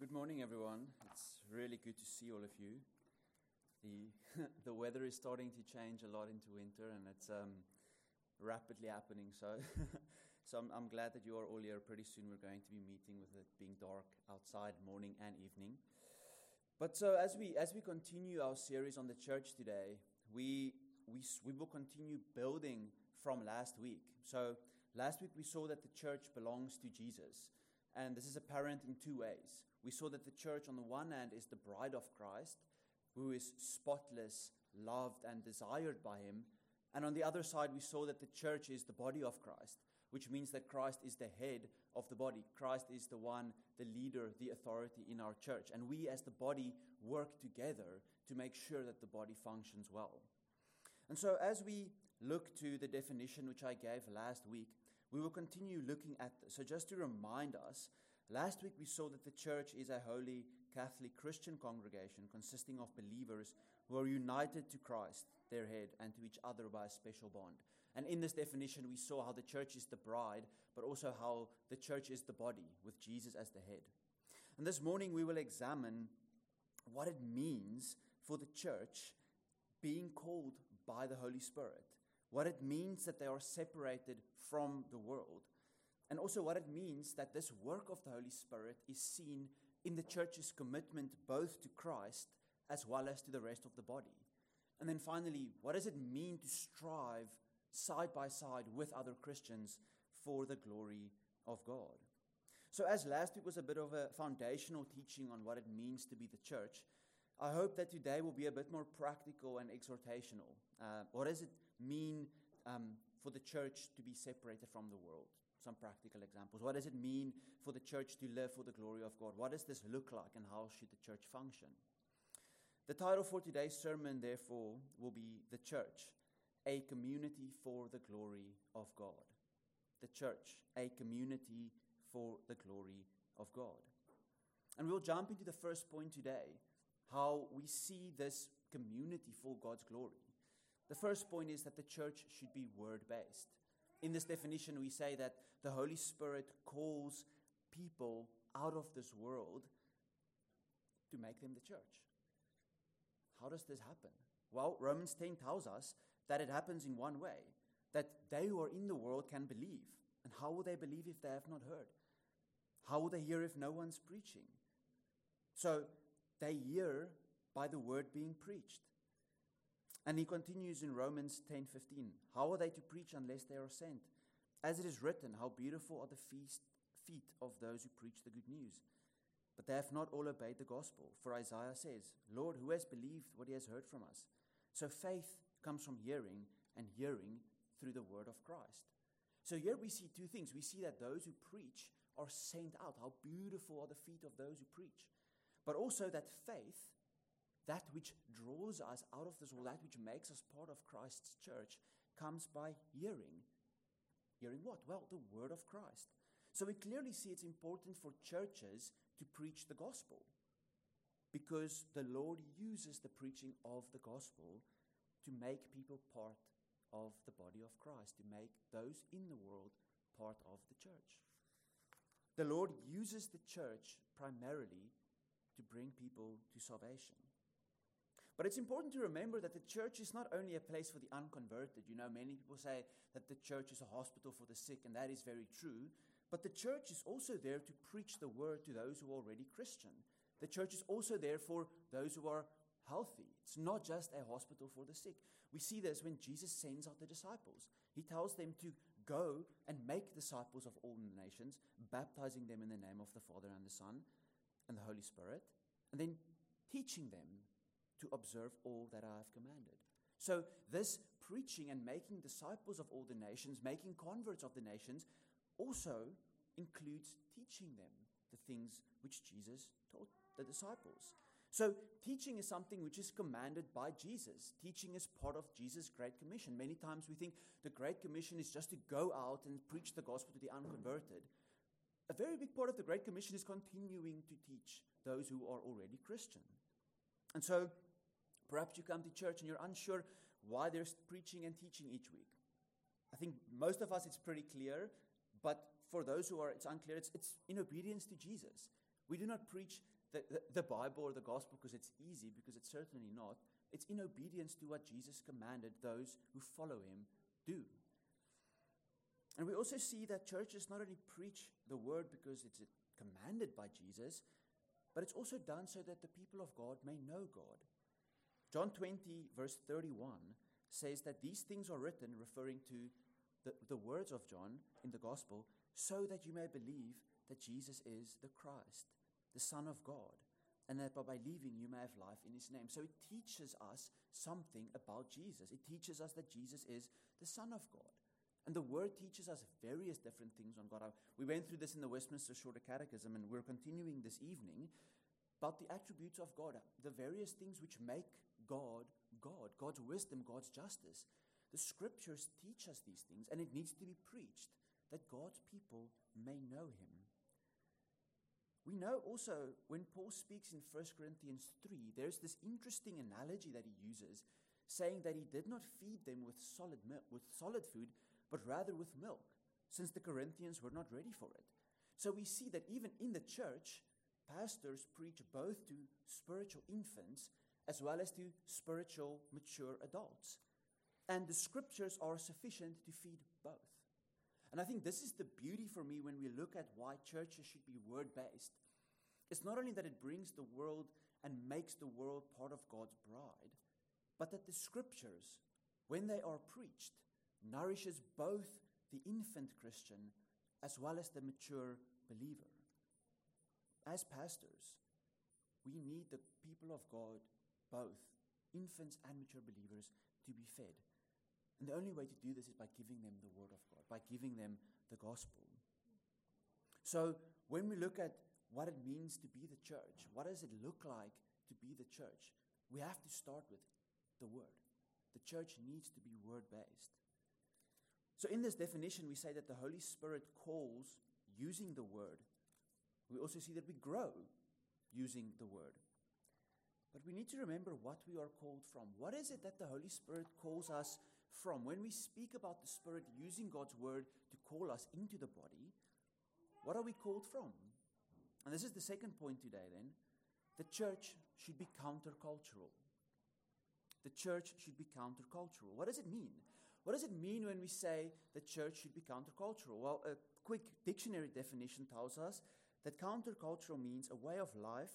Good morning, everyone. It's really good to see all of you. The weather is starting to change a lot into winter, and it's rapidly happening. So I'm glad that you are all here. Pretty soon we're going to be meeting with it being dark outside, morning and evening. But so as we continue our series on the church today, we will continue building from last week. So last week we saw that the church belongs to Jesus. And this is apparent in two ways. We saw that the church, on the one hand, is the bride of Christ, who is spotless, loved, and desired by him. And on the other side, we saw that the church is the body of Christ, which means that Christ is the head of the body. Christ is the one, the leader, the authority in our church. And we, as the body, work together to make sure that the body functions well. And so as we look to the definition which I gave last week, we will continue looking at this. So just to remind us, last week we saw that the church is a holy Catholic Christian congregation consisting of believers who are united to Christ, their head, and to each other by a special bond. And in this definition, we saw how the church is the bride, but also how the church is the body, with Jesus as the head. And this morning we will examine what it means for the church being called by the Holy Spirit, what it means that they are separated from the world, and also what it means that this work of the Holy Spirit is seen in the church's commitment both to Christ as well as to the rest of the body. And then finally, what does it mean to strive side by side with other Christians for the glory of God? So as last week was a bit of a foundational teaching on what it means to be the church, I hope that today will be a bit more practical and exhortational. What does it mean for the church to be separated from the world? Some practical examples. What does it mean for the church to live for the glory of God? What does this look like, and how should the church function? The title for today's sermon, therefore, will be The Church, a Community for the Glory of God. The Church, a Community for the Glory of God. And we'll jump into the first point today, how we see this community for God's glory. The first point is that the church should be word-based. In this definition, we say that the Holy Spirit calls people out of this world to make them the church. How does this happen? Well, Romans 10 tells us that it happens in one way, that they who are in the world can believe. And how will they believe if they have not heard? How will they hear if no one's preaching? So they hear by the word being preached. And he continues in Romans 10:15. How are they to preach unless they are sent? As it is written, how beautiful are the feet of those who preach the good news. But they have not all obeyed the gospel. For Isaiah says, Lord, who has believed what he has heard from us? So faith comes from hearing, and hearing through the word of Christ. So here we see two things. We see that those who preach are sent out. How beautiful are the feet of those who preach. But also that faith, that which draws us out of this world, that which makes us part of Christ's church, comes by hearing. Hearing what? Well, the word of Christ. So we clearly see it's important for churches to preach the gospel, because the Lord uses the preaching of the gospel to make people part of the body of Christ, to make those in the world part of the church. The Lord uses the church primarily to bring people to salvation. But it's important to remember that the church is not only a place for the unconverted. You know, many people say that the church is a hospital for the sick, and that is very true. But the church is also there to preach the word to those who are already Christian. The church is also there for those who are healthy. It's not just a hospital for the sick. We see this when Jesus sends out the disciples. He tells them to go and make disciples of all nations, baptizing them in the name of the Father and the Son and the Holy Spirit, and then teaching them to observe all that I have commanded. So this preaching and making disciples of all the nations, making converts of the nations, also includes teaching them the things which Jesus taught the disciples. So teaching is something which is commanded by Jesus. Teaching is part of Jesus' Great Commission. Many times we think the Great Commission is just to go out and preach the gospel to the unconverted. A very big part of the Great Commission is continuing to teach those who are already Christian. And so perhaps you come to church and you're unsure why there's preaching and teaching each week. I think most of us it's pretty clear, but for those who are it's unclear, it's in obedience to Jesus. We do not preach the Bible or the gospel because it's easy, because it's certainly not. It's in obedience to what Jesus commanded those who follow him do. And we also see that churches not only preach the word because it's commanded by Jesus, but it's also done so that the people of God may know God. John 20, verse 31, says that these things are written, referring to the words of John in the gospel, so that you may believe that Jesus is the Christ, the Son of God, and that by believing you may have life in his name. So it teaches us something about Jesus. It teaches us that Jesus is the Son of God. And the word teaches us various different things on God. We went through this in the Westminster Shorter Catechism, and we're continuing this evening, about the attributes of God, the various things which make God God, God's wisdom, God's justice. The scriptures teach us these things, and it needs to be preached that God's people may know him. We know also when Paul speaks in 1 Corinthians 3, there's this interesting analogy that he uses, saying that he did not feed them with solid food, but rather with milk, since the Corinthians were not ready for it. So we see that even in the church, pastors preach both to spiritual infants as well as to spiritual mature adults. And the scriptures are sufficient to feed both. And I think this is the beauty for me when we look at why churches should be word-based. It's not only that it brings the world and makes the world part of God's bride, but that the scriptures, when they are preached, nourishes both the infant Christian as well as the mature believer. As pastors, we need the people of God, both infants and mature believers, to be fed. And the only way to do this is by giving them the word of God, by giving them the gospel. So when we look at what it means to be the church, what does it look like to be the church, we have to start with the word. The church needs to be word-based. So in this definition, we say that the Holy Spirit calls using the word. We also see that we grow using the word. But we need to remember what we are called from. What is it that the Holy Spirit calls us from? When we speak about the Spirit using God's word to call us into the body, what are we called from? And this is the second point today then. The church should be countercultural. The church should be countercultural. What does it mean? What does it mean when we say the church should be countercultural? Well, a quick dictionary definition tells us that countercultural means a way of life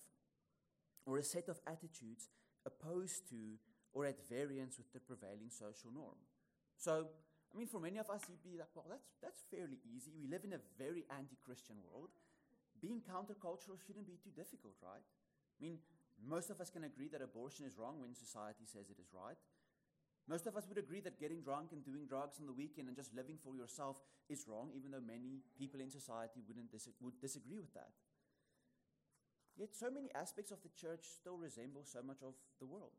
or a set of attitudes opposed to or at variance with the prevailing social norm. So, I mean, for many of us, you'd be like, well, that's fairly easy. We live in a very anti-Christian world. Being countercultural shouldn't be too difficult, right? I mean, most of us can agree that abortion is wrong when society says it is right. Most of us would agree that getting drunk and doing drugs on the weekend and just living for yourself is wrong, even though many people in society would disagree with that. Yet so many aspects of the church still resemble so much of the world.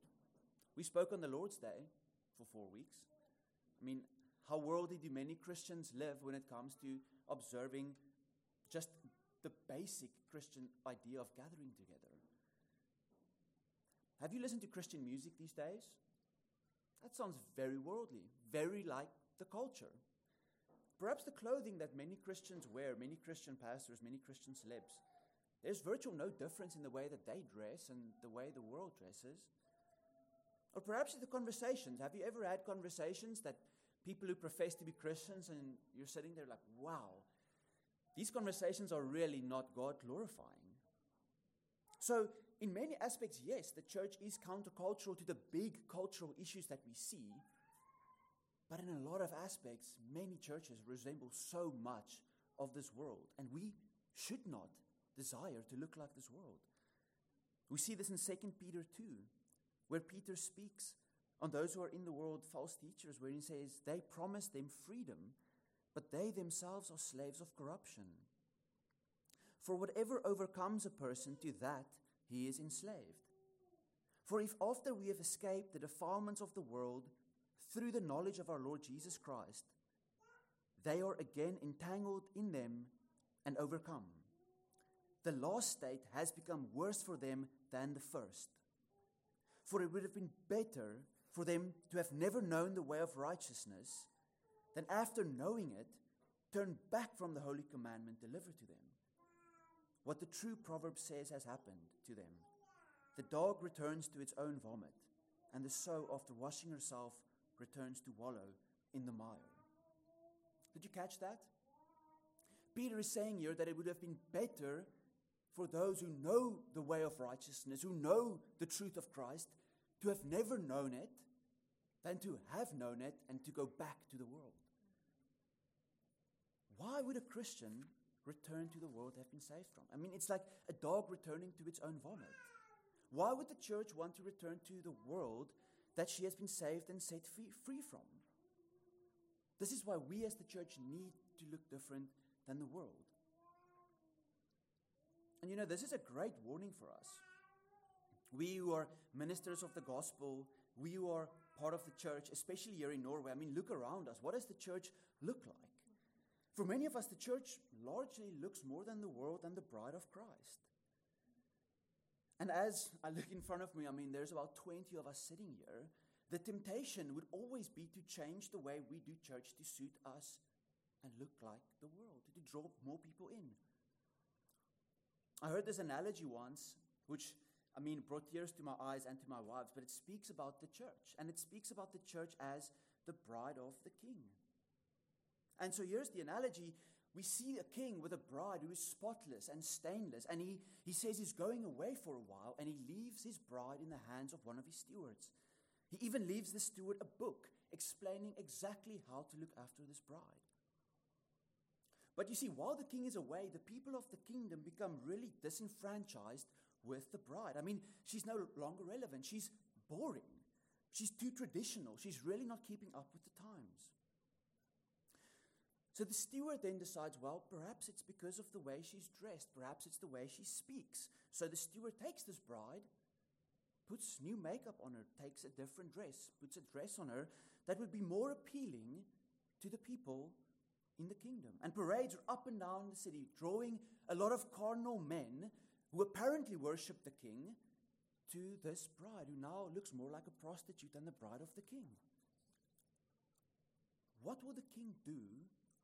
We spoke on the Lord's Day for 4 weeks. I mean, how worldly do many Christians live when it comes to observing just the basic Christian idea of gathering together? Have you listened to Christian music these days? That sounds very worldly, very like the culture. Perhaps the clothing that many Christians wear, many Christian pastors, many Christian celebs, there's virtual no difference in the way that they dress and the way the world dresses. Or perhaps the conversations. Have you ever had conversations that people who profess to be Christians and you're sitting there like, wow, these conversations are really not God glorifying? So in many aspects, yes, the church is countercultural to the big cultural issues that we see. But in a lot of aspects, many churches resemble so much of this world. And we should not desire to look like this world. We see this in 2 Peter 2, where Peter speaks on those who are in the world, false teachers, where he says, they promise them freedom, but they themselves are slaves of corruption. For whatever overcomes a person, to that he is enslaved. For if after we have escaped the defilements of the world, through the knowledge of our Lord Jesus Christ, they are again entangled in them and overcome. The last state has become worse for them than the first. For it would have been better for them to have never known the way of righteousness than after knowing it, turn back from the holy commandment delivered to them. What the true proverb says has happened to them. The dog returns to its own vomit, and the sow, after washing herself, returns to wallow in the mire. Did you catch that? Peter is saying here that it would have been better for those who know the way of righteousness, who know the truth of Christ, to have never known it, than to have known it and to go back to the world. Why would a Christian return to the world have been saved from? I mean, it's like a dog returning to its own vomit. Why would the church want to return to the world that she has been saved and set free from? This is why we as the church need to look different than the world. And you know, this is a great warning for us. We who are ministers of the gospel, we who are part of the church, especially here in Norway, I mean, look around us. What does the church look like? For many of us, the church largely looks more than the world and the bride of Christ. And as I look in front of me, I mean, there's about 20 of us sitting here. The temptation would always be to change the way we do church to suit us and look like the world, to draw more people in. I heard this analogy once, which, I mean, brought tears to my eyes and to my wives, but it speaks about the church, and it speaks about the church as the bride of the king. And so here's the analogy. We see a king with a bride who is spotless and stainless, and he says he's going away for a while, and he leaves his bride in the hands of one of his stewards. He even leaves the steward a book explaining exactly how to look after this bride. But you see, while the king is away, the people of the kingdom become really disenfranchised with the bride. I mean, she's no longer relevant. She's boring. She's too traditional. She's really not keeping up with the times. So the steward then decides, well, perhaps it's because of the way she's dressed. Perhaps it's the way she speaks. So the steward takes this bride, puts new makeup on her, takes a different dress, puts a dress on her that would be more appealing to the people in the kingdom, and parades her up and down the city, drawing a lot of carnal men who apparently worship the king to this bride, who now looks more like a prostitute than the bride of the king. What will the king do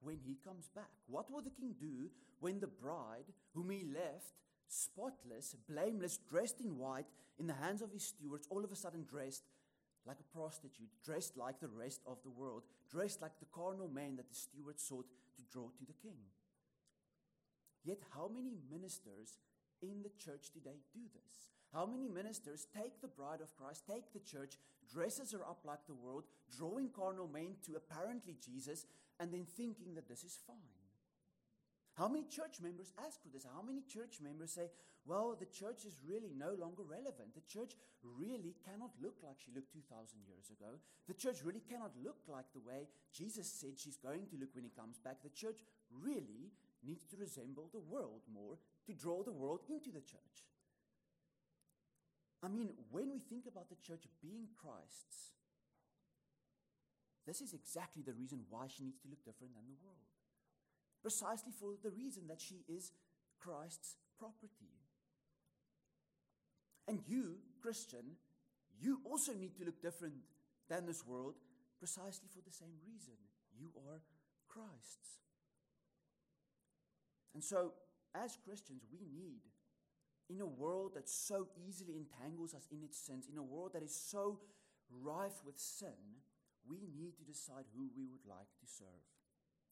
when he comes back? What will the king do when the bride, whom he left spotless, blameless, dressed in white, in the hands of his stewards, all of a sudden dressed like a prostitute, dressed like the rest of the world, dressed like the carnal man that the steward sought to draw to the king? Yet how many ministers in the church today do this? How many ministers take the bride of Christ, take the church, dresses her up like the world, drawing carnal men to apparently Jesus, and then thinking that this is fine? How many church members ask for this? How many church members say, well, the church is really no longer relevant. The church really cannot look like she looked 2,000 years ago. The church really cannot look like the way Jesus said she's going to look when he comes back. The church really needs to resemble the world more to draw the world into the church. I mean, when we think about the church being Christ's, this is exactly the reason why she needs to look different than the world. Precisely for the reason that she is Christ's property. And you, Christian, you also need to look different than this world precisely for the same reason. You are Christ's. And so, as Christians, we need, in a world that so easily entangles us in its sins, in a world that is so rife with sin, we need to decide who we would like to serve.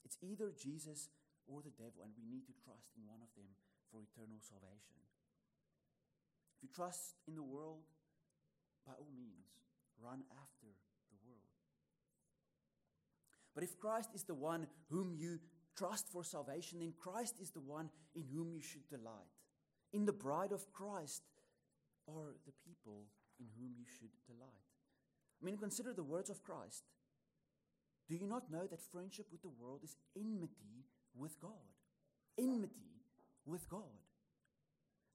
It's either Jesus or the devil, and we need to trust in one of them for eternal salvation. If you trust in the world, by all means, run after the world. But if Christ is the one whom you trust for salvation, then Christ is the one in whom you should delight. In the bride of Christ are the people in whom you should delight. I mean, consider the words of Christ. Do you not know that friendship with the world is enmity with God? Enmity with God.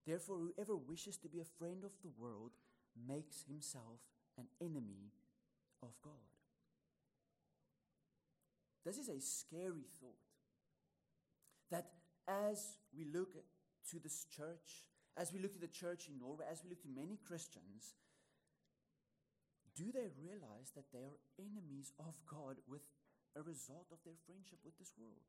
Therefore, whoever wishes to be a friend of the world makes himself an enemy of God. This is a scary thought. That as we look to this church, as we look to the church in Norway, as we look to many Christians, do they realize that they are enemies of God with a result of their friendship with this world?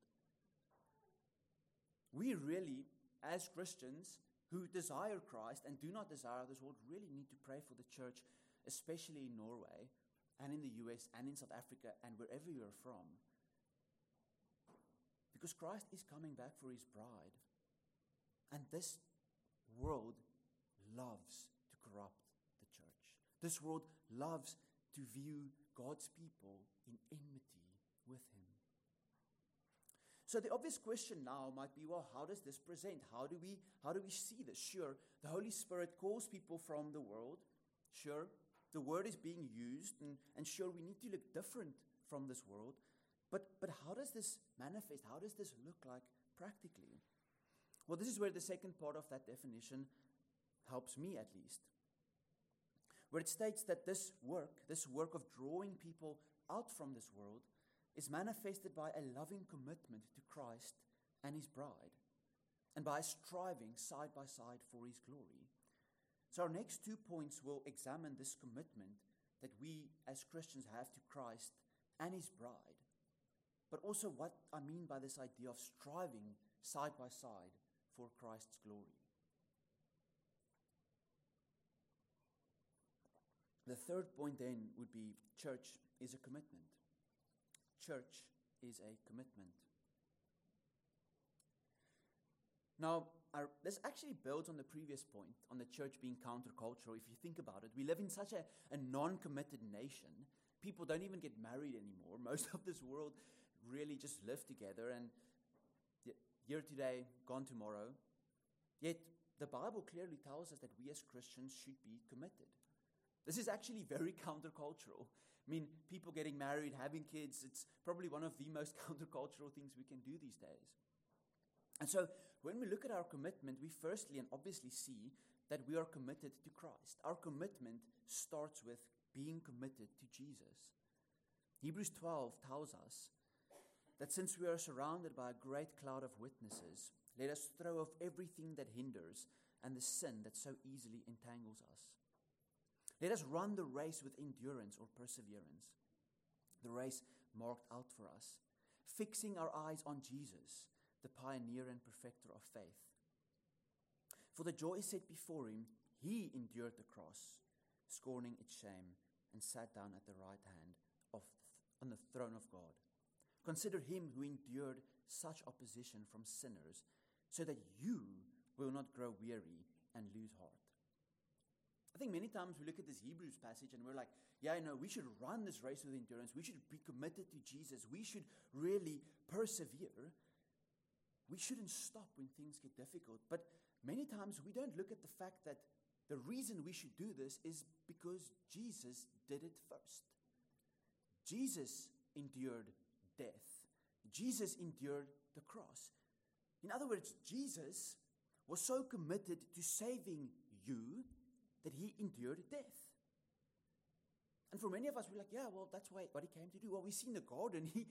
We really, as Christians who desire Christ and do not desire this world really need to pray for the church, especially in Norway and in the US and in South Africa and wherever you're from. Because Christ is coming back for his bride. And this world loves to corrupt the church. This world loves to view God's people in enmity with him. So the obvious question now might be, well, how does this present? How do we see this? Sure, the Holy Spirit calls people from the world. Sure, the word is being used, and sure, we need to look different from this world. But how does this manifest? How does this look like practically? Well, this is where the second part of that definition helps me, at least, where it states that this work of drawing people out from this world is manifested by a loving commitment to Christ and his bride, and by striving side by side for his glory. So our next 2 points will examine this commitment that we as Christians have to Christ and his bride, but also what I mean by this idea of striving side by side for Christ's glory. The third point then would be church is a commitment. Church is a commitment. Now, this actually builds on the previous point, on the church being countercultural. If you think about it, we live in such a non-committed nation. People don't even get married anymore. Most of this world really just live together and here today, gone tomorrow. Yet, the Bible clearly tells us that we as Christians should be committed. This is actually very countercultural. I mean, people getting married, having kids, it's probably one of the most countercultural things we can do these days. And so when we look at our commitment, we firstly and obviously see that we are committed to Christ. Our commitment starts with being committed to Jesus. Hebrews 12 tells us that since we are surrounded by a great cloud of witnesses, let us throw off everything that hinders and the sin that so easily entangles us. Let us run the race with endurance or perseverance, the race marked out for us, fixing our eyes on Jesus, the pioneer and perfecter of faith. For the joy set before him, he endured the cross, scorning its shame, and sat down at the right hand on the throne of God. Consider him who endured such opposition from sinners, so that you will not grow weary and lose heart. I think many times we look at this Hebrews passage and we're like, we should run this race with endurance. We should be committed to Jesus. We should really persevere. We shouldn't stop when things get difficult. But many times we don't look at the fact that the reason we should do this is because Jesus did it first. Jesus endured death. Jesus endured the cross. In other words, Jesus was so committed to saving you that he endured death. And for many of us, we're like, that's what he came to do. Well, we see in the garden, he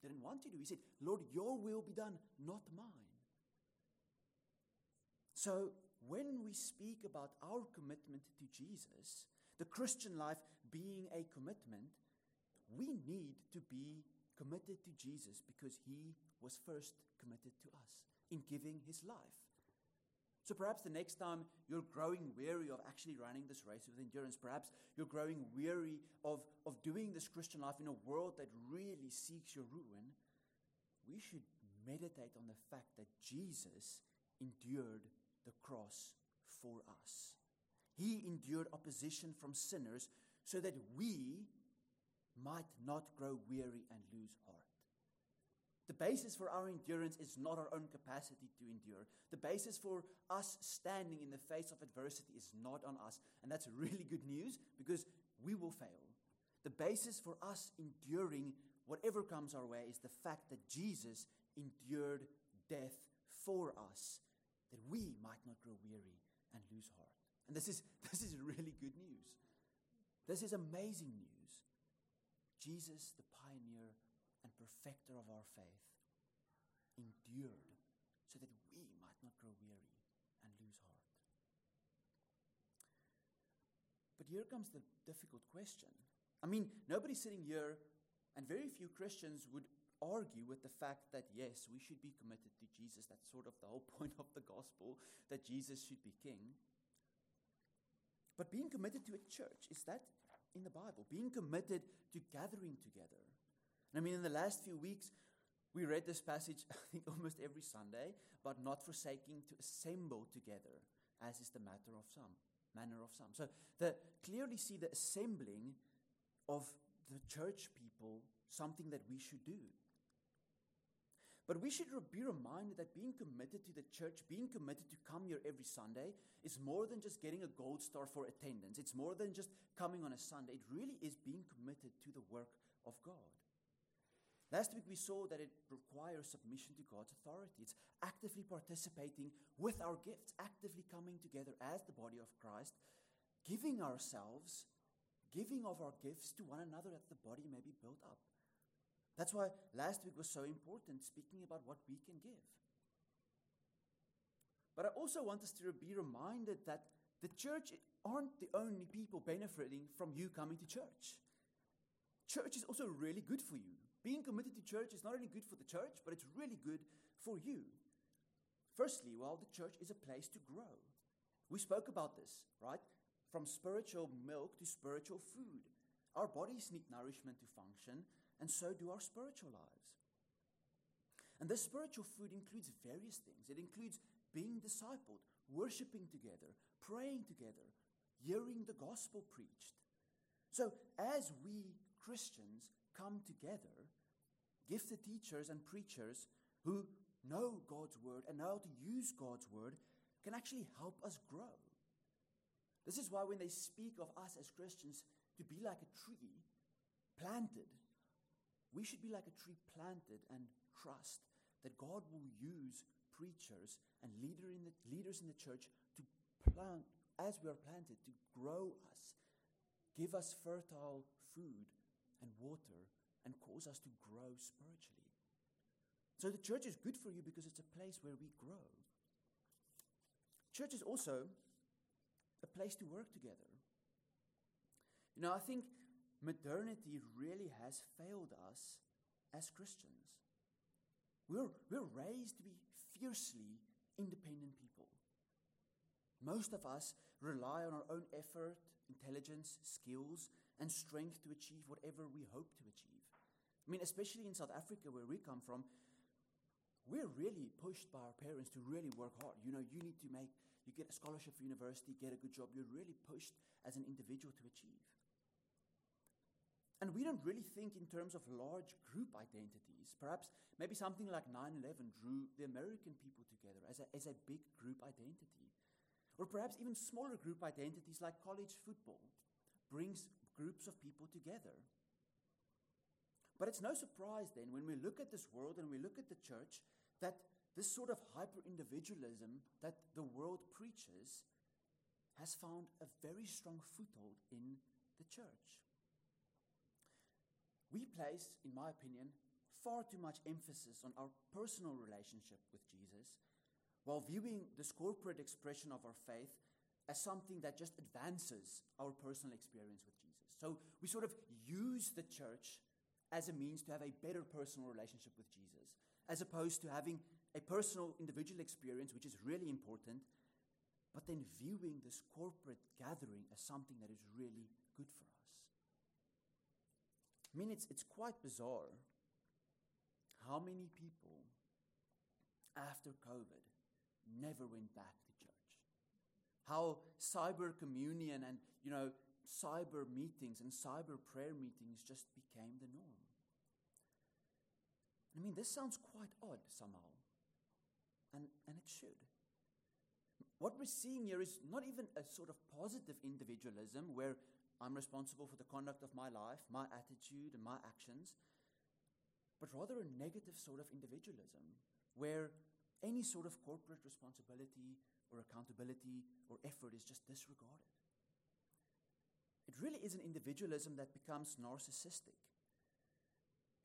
didn't want to do. He said, Lord, your will be done, not mine. So when we speak about our commitment to Jesus, the Christian life being a commitment, we need to be committed to Jesus because he was first committed to us in giving his life. So perhaps the next time you're growing weary of actually running this race with endurance, perhaps you're growing weary of doing this Christian life in a world that really seeks your ruin, we should meditate on the fact that Jesus endured the cross for us. He endured opposition from sinners so that we might not grow weary and lose heart. The basis for our endurance is not our own capacity to endure. The basis for us standing in the face of adversity is not on us. And that's really good news because we will fail. The basis for us enduring whatever comes our way is the fact that Jesus endured death for us, that we might not grow weary and lose heart. And this is really good news. This is amazing news. Jesus, the pioneer and perfecter of our faith, endured so that we might not grow weary and lose heart. But here comes the difficult question. I mean, nobody sitting here, and very few Christians would argue with the fact that, yes, we should be committed to Jesus. That's sort of the whole point of the gospel, that Jesus should be king. But being committed to a church, is that in the Bible? Being committed to gathering together. And I mean, in the last few weeks, we read this passage, I think, almost every Sunday, but not forsaking to assemble together, as is the manner of some. So clearly see the assembling of the church people, something that we should do. But we should be reminded that being committed to the church, being committed to come here every Sunday, is more than just getting a gold star for attendance. It's more than just coming on a Sunday. It really is being committed to the work of God. Last week we saw that it requires submission to God's authority. It's actively participating with our gifts, actively coming together as the body of Christ, giving ourselves, giving of our gifts to one another that the body may be built up. That's why last week was so important, speaking about what we can give. But I also want us to be reminded that the church aren't the only people benefiting from you coming to church. Church is also really good for you. Being committed to church is not only good for the church, but it's really good for you. Firstly, the church is a place to grow. We spoke about this, right? From spiritual milk to spiritual food. Our bodies need nourishment to function, and so do our spiritual lives. And this spiritual food includes various things. It includes being discipled, worshiping together, praying together, hearing the gospel preached. So as we Christians come together, gifted teachers and preachers who know God's word and know how to use God's word can actually help us grow. This is why when they speak of us as Christians to be like a tree planted, we should be like a tree planted and trust that God will use preachers and leaders in the church to plant, as we are planted, to grow us, give us fertile food and water, and cause us to grow spiritually. So the church is good for you because it's a place where we grow. Church is also a place to work together. You know, I think modernity really has failed us as Christians. We're raised to be fiercely independent people. Most of us rely on our own effort, intelligence, skills, and strength to achieve whatever we hope to achieve. I mean, especially in South Africa, where we come from, we're really pushed by our parents to really work hard. You know, you need to you get a scholarship for university, get a good job. You're really pushed as an individual to achieve. And we don't really think in terms of large group identities. Perhaps maybe something like 9/11 drew the American people together as a big group identity. Or perhaps even smaller group identities like college football brings groups of people together. But it's no surprise then when we look at this world and we look at the church that this sort of hyper-individualism that the world preaches has found a very strong foothold in the church. We place, in my opinion, far too much emphasis on our personal relationship with Jesus while viewing this corporate expression of our faith as something that just advances our personal experience with Jesus. So we sort of use the church as a means to have a better personal relationship with Jesus, as opposed to having a personal individual experience, which is really important, but then viewing this corporate gathering as something that is really good for us. I mean, it's quite bizarre how many people after COVID never went back to church. How cyber communion and, you know, cyber meetings and cyber prayer meetings just became the norm. I mean, this sounds quite odd somehow, and it should. What we're seeing here is not even a sort of positive individualism where I'm responsible for the conduct of my life, my attitude, and my actions, but rather a negative sort of individualism where any sort of corporate responsibility or accountability or effort is just disregarded. It really is an individualism that becomes narcissistic.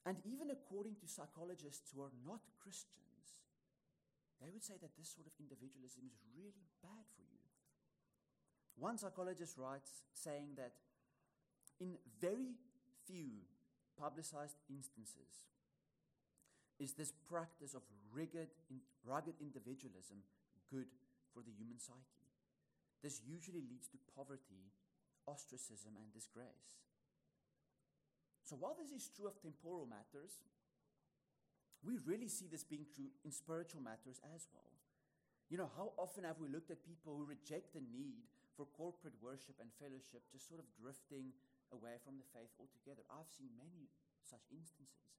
And even according to psychologists who are not Christians, they would say that this sort of individualism is really bad for you. One psychologist writes saying that in very few publicized instances Is this practice of rugged individualism good for the human psyche? This usually leads to poverty, ostracism, and disgrace. So while this is true of temporal matters, we really see this being true in spiritual matters as well. You know, how often have we looked at people who reject the need for corporate worship and fellowship, just sort of drifting away from the faith altogether? I've seen many such instances.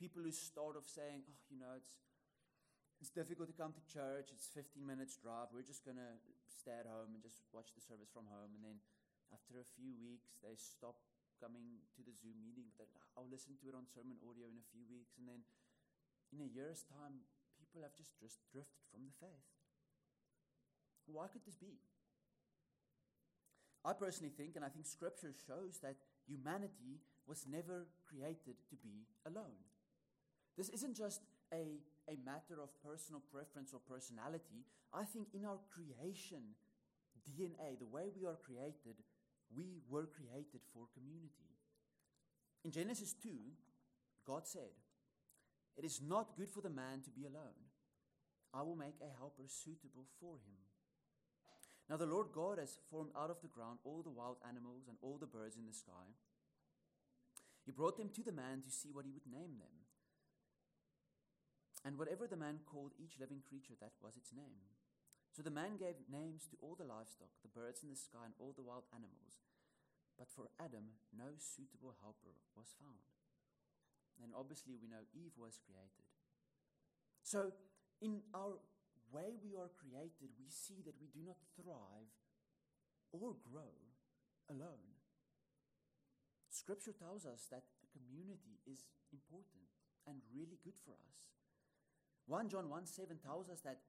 People who start off saying, oh, you know, it's difficult to come to church. It's 15 minutes drive. We're just going to stay at home and just watch the service from home. And then after a few weeks, they stop coming to the Zoom meeting. But I'll listen to it on sermon audio in a few weeks. And then in a year's time, people have just drifted from the faith. Why could this be? I personally think, and I think Scripture shows, that humanity was never created to be alone. This isn't just a matter of personal preference or personality. I think in our creation DNA, the way we are created, we were created for community. In Genesis 2, God said, "It is not good for the man to be alone. I will make a helper suitable for him." Now the Lord God has formed out of the ground all the wild animals and all the birds in the sky. He brought them to the man to see what he would name them. And whatever the man called each living creature, that was its name. So the man gave names to all the livestock, the birds in the sky, and all the wild animals. But for Adam, no suitable helper was found. And obviously we know Eve was created. So in our way we are created, we see that we do not thrive or grow alone. Scripture tells us that a community is important and really good for us. 1 John 1:7 tells us that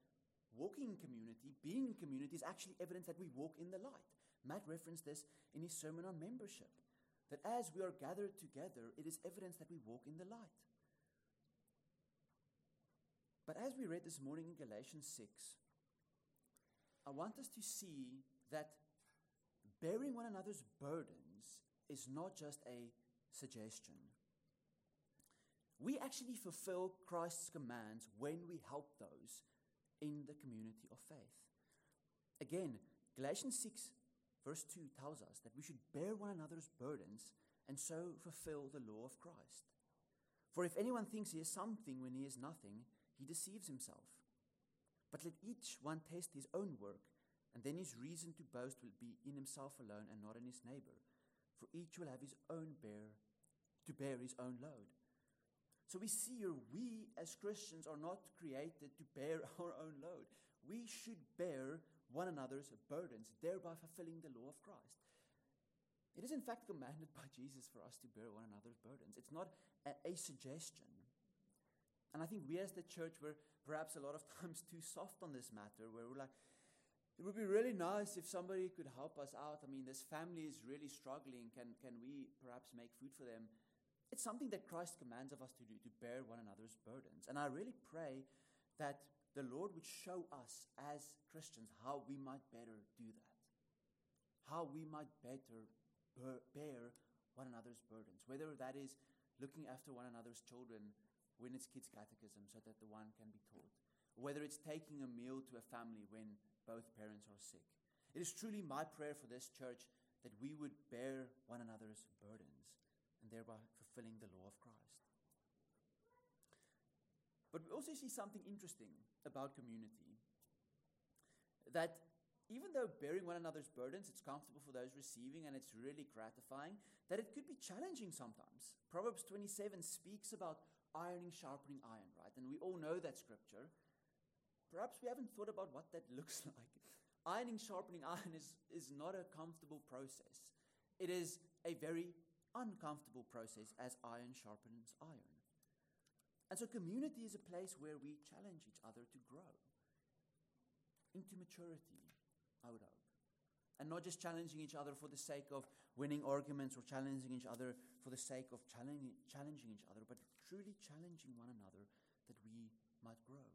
walking in community, being in community, is actually evidence that we walk in the light. Matt referenced this in his sermon on membership, that as we are gathered together, it is evidence that we walk in the light. But as we read this morning in Galatians 6, I want us to see that bearing one another's burdens is not just a suggestion. We actually fulfill Christ's commands when we help those in the community of faith. Again, Galatians 6, verse 2 tells us that we should bear one another's burdens and so fulfill the law of Christ. For if anyone thinks he is something when he is nothing, he deceives himself. But let each one test his own work, and then his reason to boast will be in himself alone and not in his neighbor. For each will have his own to bear his own load. So we see here, we as Christians are not created to bear our own load. We should bear one another's burdens, thereby fulfilling the law of Christ. It is in fact commanded by Jesus for us to bear one another's burdens. It's not a suggestion. And I think we as the church were perhaps a lot of times too soft on this matter, where we're like, it would be really nice if somebody could help us out. I mean, this family is really struggling. Can we perhaps make food for them? It's something that Christ commands of us to do, to bear one another's burdens. And I really pray that the Lord would show us as Christians how we might better do that, how we might better bear one another's burdens, whether that is looking after one another's children when it's kids' catechism so that the one can be taught, whether it's taking a meal to a family when both parents are sick. It is truly my prayer for this church that we would bear one another's burdens and thereby fulfilling the law of Christ. But we also see something interesting about community, that even though bearing one another's burdens, it's comfortable for those receiving and it's really gratifying, that it could be challenging sometimes. Proverbs 27 speaks about ironing, sharpening iron, right? And we all know that scripture. Perhaps we haven't thought about what that looks like. Ironing, sharpening iron is not a comfortable process. It is a very uncomfortable process as iron sharpens iron. And so community is a place where we challenge each other to grow into maturity, I would hope. And not just challenging each other for the sake of winning arguments or challenging each other for the sake of challenging each other, but truly challenging one another that we might grow.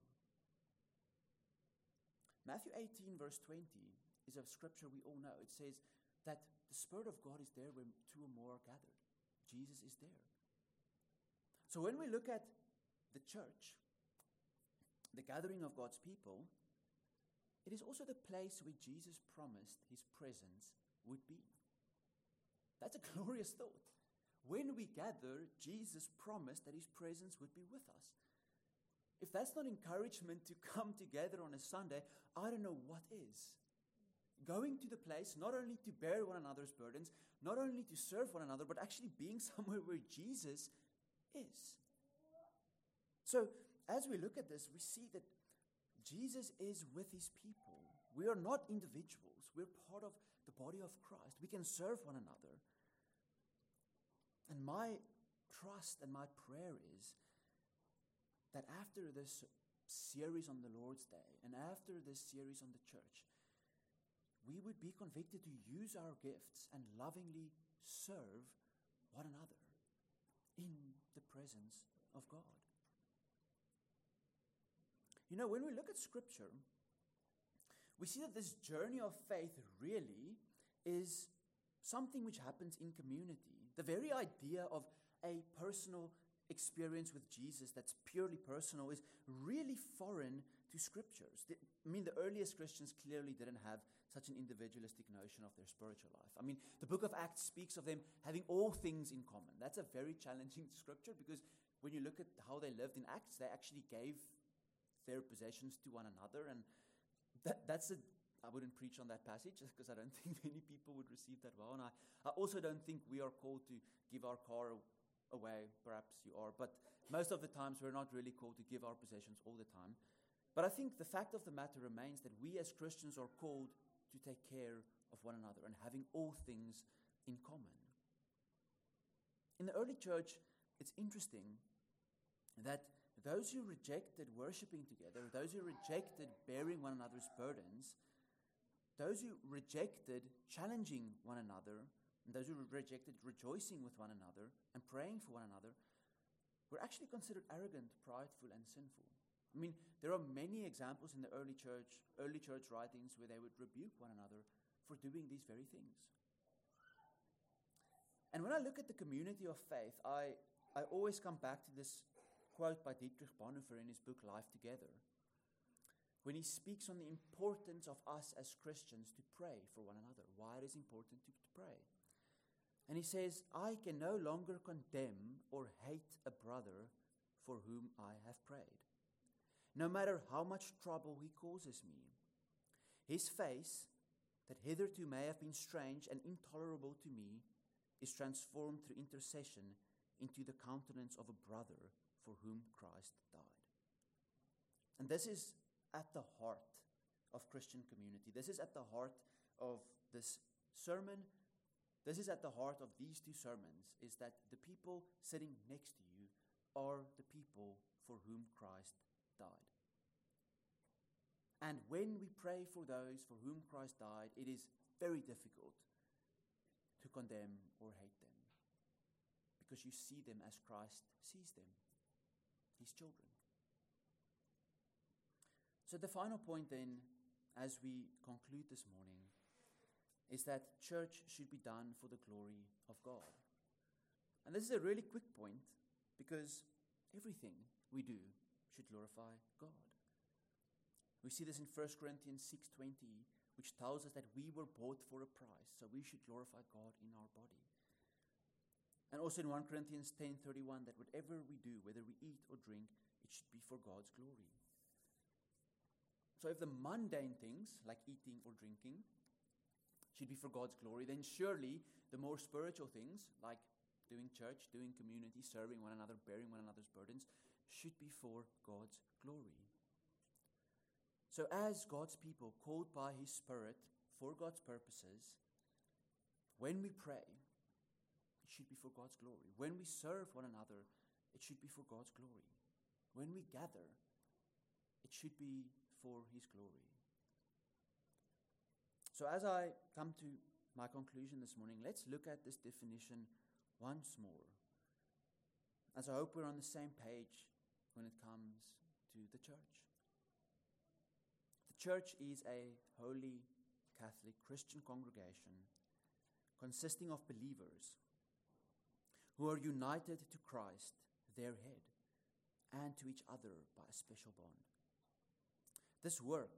Matthew 18, verse 20 is a scripture we all know. It says that the Spirit of God is there when two or more are gathered. Jesus is there. So when we look at the church, the gathering of God's people, it is also the place where Jesus promised his presence would be. That's a glorious thought. When we gather, Jesus promised that his presence would be with us. If that's not encouragement to come together on a Sunday, I don't know what is. Going to the place, not only to bear one another's burdens, not only to serve one another, but actually being somewhere where Jesus is. So, as we look at this, we see that Jesus is with his people. We are not individuals. We're part of the body of Christ. We can serve one another. And my trust and my prayer is that after this series on the Lord's Day and after this series on the church, we would be convicted to use our gifts and lovingly serve one another in the presence of God. You know, when we look at Scripture, we see that this journey of faith really is something which happens in community. The very idea of a personal experience with Jesus that's purely personal is really foreign to Scriptures. The earliest Christians clearly didn't have such an individualistic notion of their spiritual life. I mean, the book of Acts speaks of them having all things in common. That's a very challenging Scripture because when you look at how they lived in Acts, they actually gave their possessions to one another, and I wouldn't preach on that passage because I don't think many people would receive that well, and I also don't think we are called to give our car away. Perhaps you are, but most of the times we're not really called to give our possessions all the time. But I think the fact of the matter remains that we as Christians are called to take care of one another and having all things in common. In the early church, it's interesting that those who rejected worshiping together, those who rejected bearing one another's burdens, those who rejected challenging one another, and those who rejected rejoicing with one another and praying for one another, were actually considered arrogant, prideful, and sinful. I mean, there are many examples in the early church writings where they would rebuke one another for doing these very things. And when I look at the community of faith, I always come back to this quote by Dietrich Bonhoeffer in his book Life Together, when he speaks on the importance of us as Christians to pray for one another, why it is important to pray. And he says, "I can no longer condemn or hate a brother for whom I have prayed, no matter how much trouble he causes me. His face, that hitherto may have been strange and intolerable to me, is transformed through intercession into the countenance of a brother for whom Christ died." And this is at the heart of Christian community. This is at the heart of this sermon. This is at the heart of these two sermons, is that the people sitting next to you are the people for whom Christ died. And when we pray for those for whom Christ died, it is very difficult to condemn or hate them because you see them as Christ sees them, his children. So the final point then, as we conclude this morning, is that church should be done for the glory of God. And this is a really quick point because everything we do should glorify God. We see this in 1 Corinthians 6:20, which tells us that we were bought for a price, so we should glorify God in our body. And also in 1 Corinthians 10:31, that whatever we do, whether we eat or drink, it should be for God's glory. So if the mundane things, like eating or drinking, should be for God's glory, then surely the more spiritual things, like doing church, doing community, serving one another, bearing one another's burdens, should be for God's glory. So as God's people, called by his Spirit for God's purposes, when we pray, it should be for God's glory. When we serve one another, it should be for God's glory. When we gather, it should be for his glory. So as I come to my conclusion this morning, let's look at this definition once more, as I hope we're on the same page when it comes to the church. The church is a holy Catholic Christian congregation consisting of believers who are united to Christ, their head, and to each other by a special bond. This work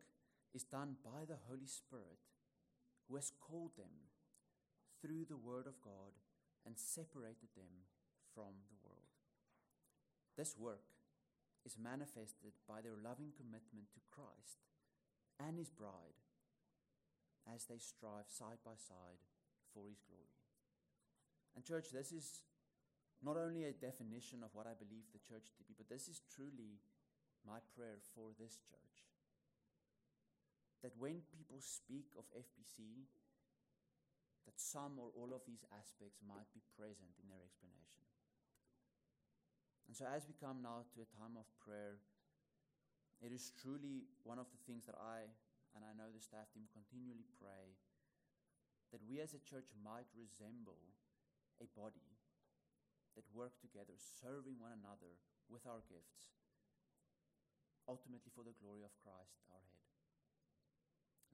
is done by the Holy Spirit, who has called them through the Word of God and separated them from the world. This work is manifested by their loving commitment to Christ and His bride as they strive side by side for His glory. And church, this is not only a definition of what I believe the church to be, but this is truly my prayer for this church. That when people speak of FPC, that some or all of these aspects might be present in their explanation. And so as we come now to a time of prayer, it is truly one of the things that I, and I know the staff team, continually pray, that we as a church might resemble a body that work together, serving one another with our gifts, ultimately for the glory of Christ, our head.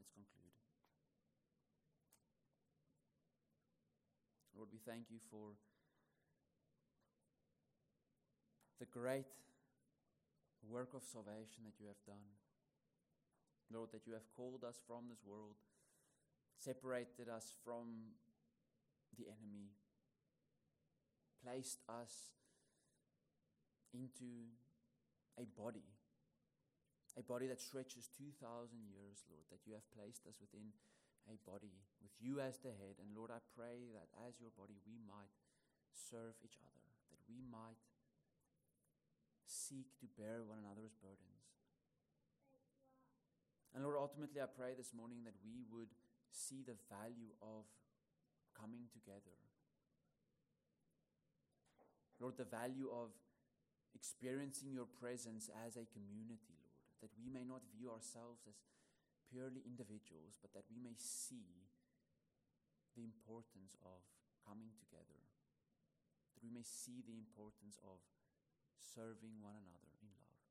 Let's conclude. Lord, we thank you for the great work of salvation that you have done. Lord, that you have called us from this world, separated us from the enemy, placed us into a body that stretches 2,000 years, Lord, that you have placed us within a body, with you as the head. And Lord, I pray that as your body, we might serve each other, that we might seek to bear one another's burdens. And Lord, ultimately, I pray this morning that we would see the value of coming together. Lord, the value of experiencing your presence as a community, Lord, that we may not view ourselves as purely individuals, but that we may see the importance of coming together, that we may see the importance of serving one another in love.